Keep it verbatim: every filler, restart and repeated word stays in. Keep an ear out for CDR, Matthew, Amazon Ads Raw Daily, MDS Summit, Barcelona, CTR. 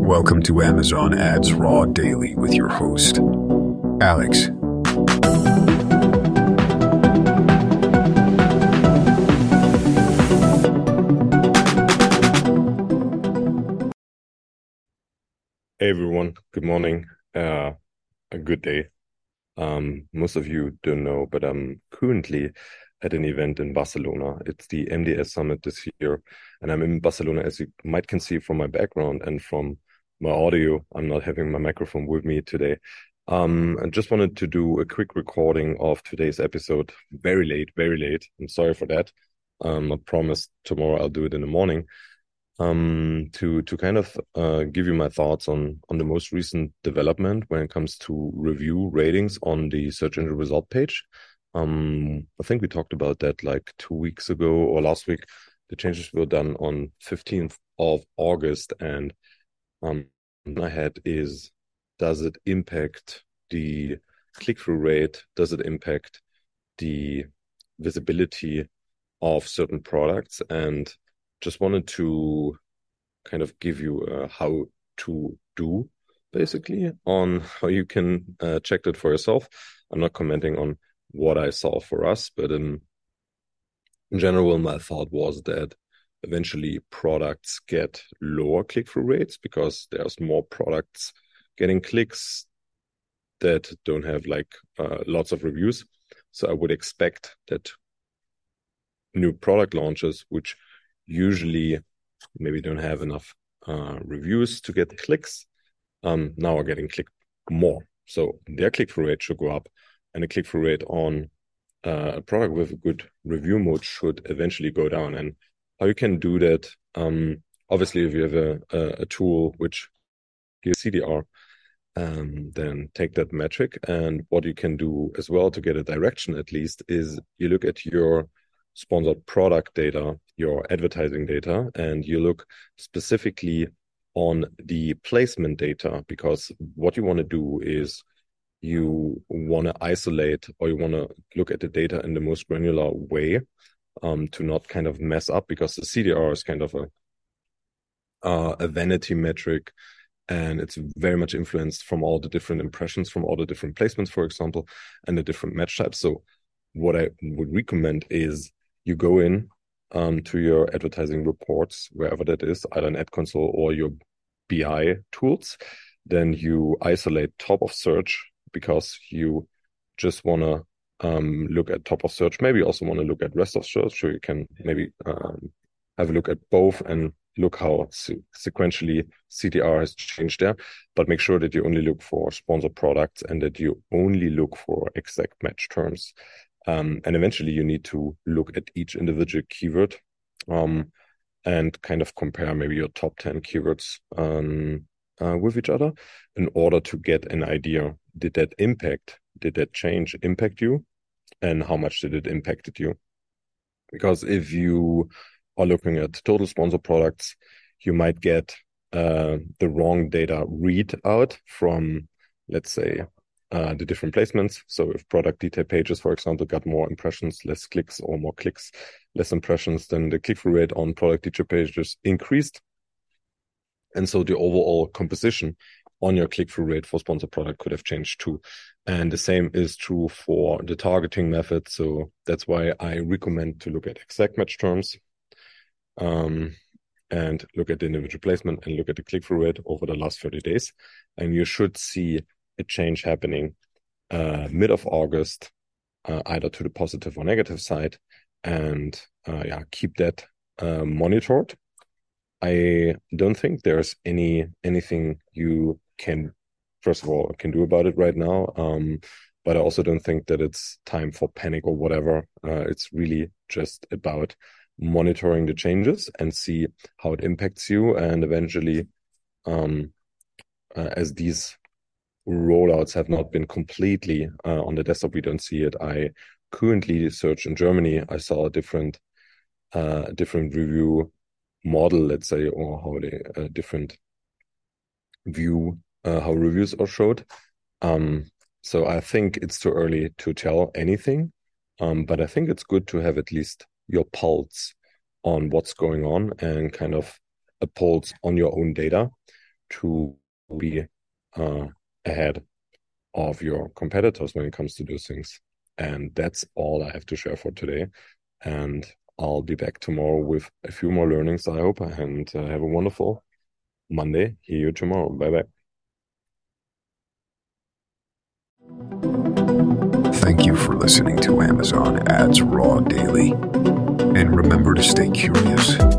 Welcome to Amazon Ads Raw Daily with your host, Alex. Hey everyone, good morning, uh, a good day. Um, most of you don't know, but I'm currently at an event in Barcelona. It's the M D S Summit this year, and I'm in Barcelona, as you might can see from my background and from my audio. I'm not having my microphone with me today. Um, I just wanted to do a quick recording of today's episode. Very late, very late. I'm sorry for that. Um, I promise tomorrow I'll do it in the morning. Um, to to kind of uh, give you my thoughts on, on the most recent development when it comes to review ratings on the search engine result page. Um, I think we talked about that like two weeks ago or last week. The changes were done on fifteenth of August, and um, my head is, does it impact the click-through rate? Does it impact the visibility of certain products? And just wanted to kind of give you a how to do, basically, on how you can uh, check that for yourself. I'm not commenting on what I saw for us, but in, in general, my thought was that eventually products get lower click-through rates because there's more products getting clicks that don't have like uh, lots of reviews. So I would expect that new product launches, which usually maybe don't have enough uh, reviews to get clicks, um, now are getting clicked more. So their click-through rate should go up, and the click-through rate on uh, a product with a good review mode should eventually go down. And how you can do that, um, obviously, if you have a, a, a tool which gives C D R, um, then take that metric. And what you can do as well to get a direction, at least, is you look at your sponsored product data, your advertising data, and you look specifically on the placement data, because what you want to do is you want to isolate, or you want to look at the data in the most granular way um, to not kind of mess up, because the C D R is kind of a uh, a vanity metric, and it's very much influenced from all the different impressions, from all the different placements, for example, and the different match types. So what I would recommend is you go in um, to your advertising reports, wherever that is, either an ad console or your B I tools. Then you isolate top of search, because you just want to um, look at top of search. Maybe you also want to look at rest of search, so you can maybe um, have a look at both and look how se- sequentially C T R has changed there. But make sure that you only look for sponsored products and that you only look for exact match terms. Um, and eventually you need to look at each individual keyword um, and kind of compare maybe your top ten keywords um, uh, with each other in order to get an idea. Did that impact, did that change impact you? And how much did it impacted you? Because if you are looking at total sponsored products, you might get uh, the wrong data read out from, let's say, Uh, the different placements. So if product detail pages, for example, got more impressions, less clicks, or more clicks, less impressions, then the click-through rate on product detail pages increased. And so the overall composition on your click-through rate for sponsored product could have changed too. And the same is true for the targeting method. So that's why I recommend to look at exact match terms um, and look at the individual placement and look at the click-through rate over the last thirty days. And you should see a change happening uh, mid of August, uh, either to the positive or negative side, and uh, yeah, keep that uh, monitored. I don't think there's any anything you can, first of all, can do about it right now. Um, but I also don't think that it's time for panic or whatever. Uh, it's really just about monitoring the changes and see how it impacts you, and eventually, um, uh, as these rollouts have not been completely uh, on the desktop, we don't see it. I currently search in Germany. I saw a different, uh, different review model, let's say, or how they uh, different view uh, how reviews are showed. Um, so I think it's too early to tell anything, um, but I think it's good to have at least your pulse on what's going on and kind of a pulse on your own data to be uh, ahead of your competitors when it comes to those things. And that's all I have to share for today. And I'll be back tomorrow with a few more learnings, I hope. And uh, have a wonderful Monday. Hear you tomorrow. Bye-bye. Thank you for listening to Amazon Ads Raw Daily. And remember to stay curious.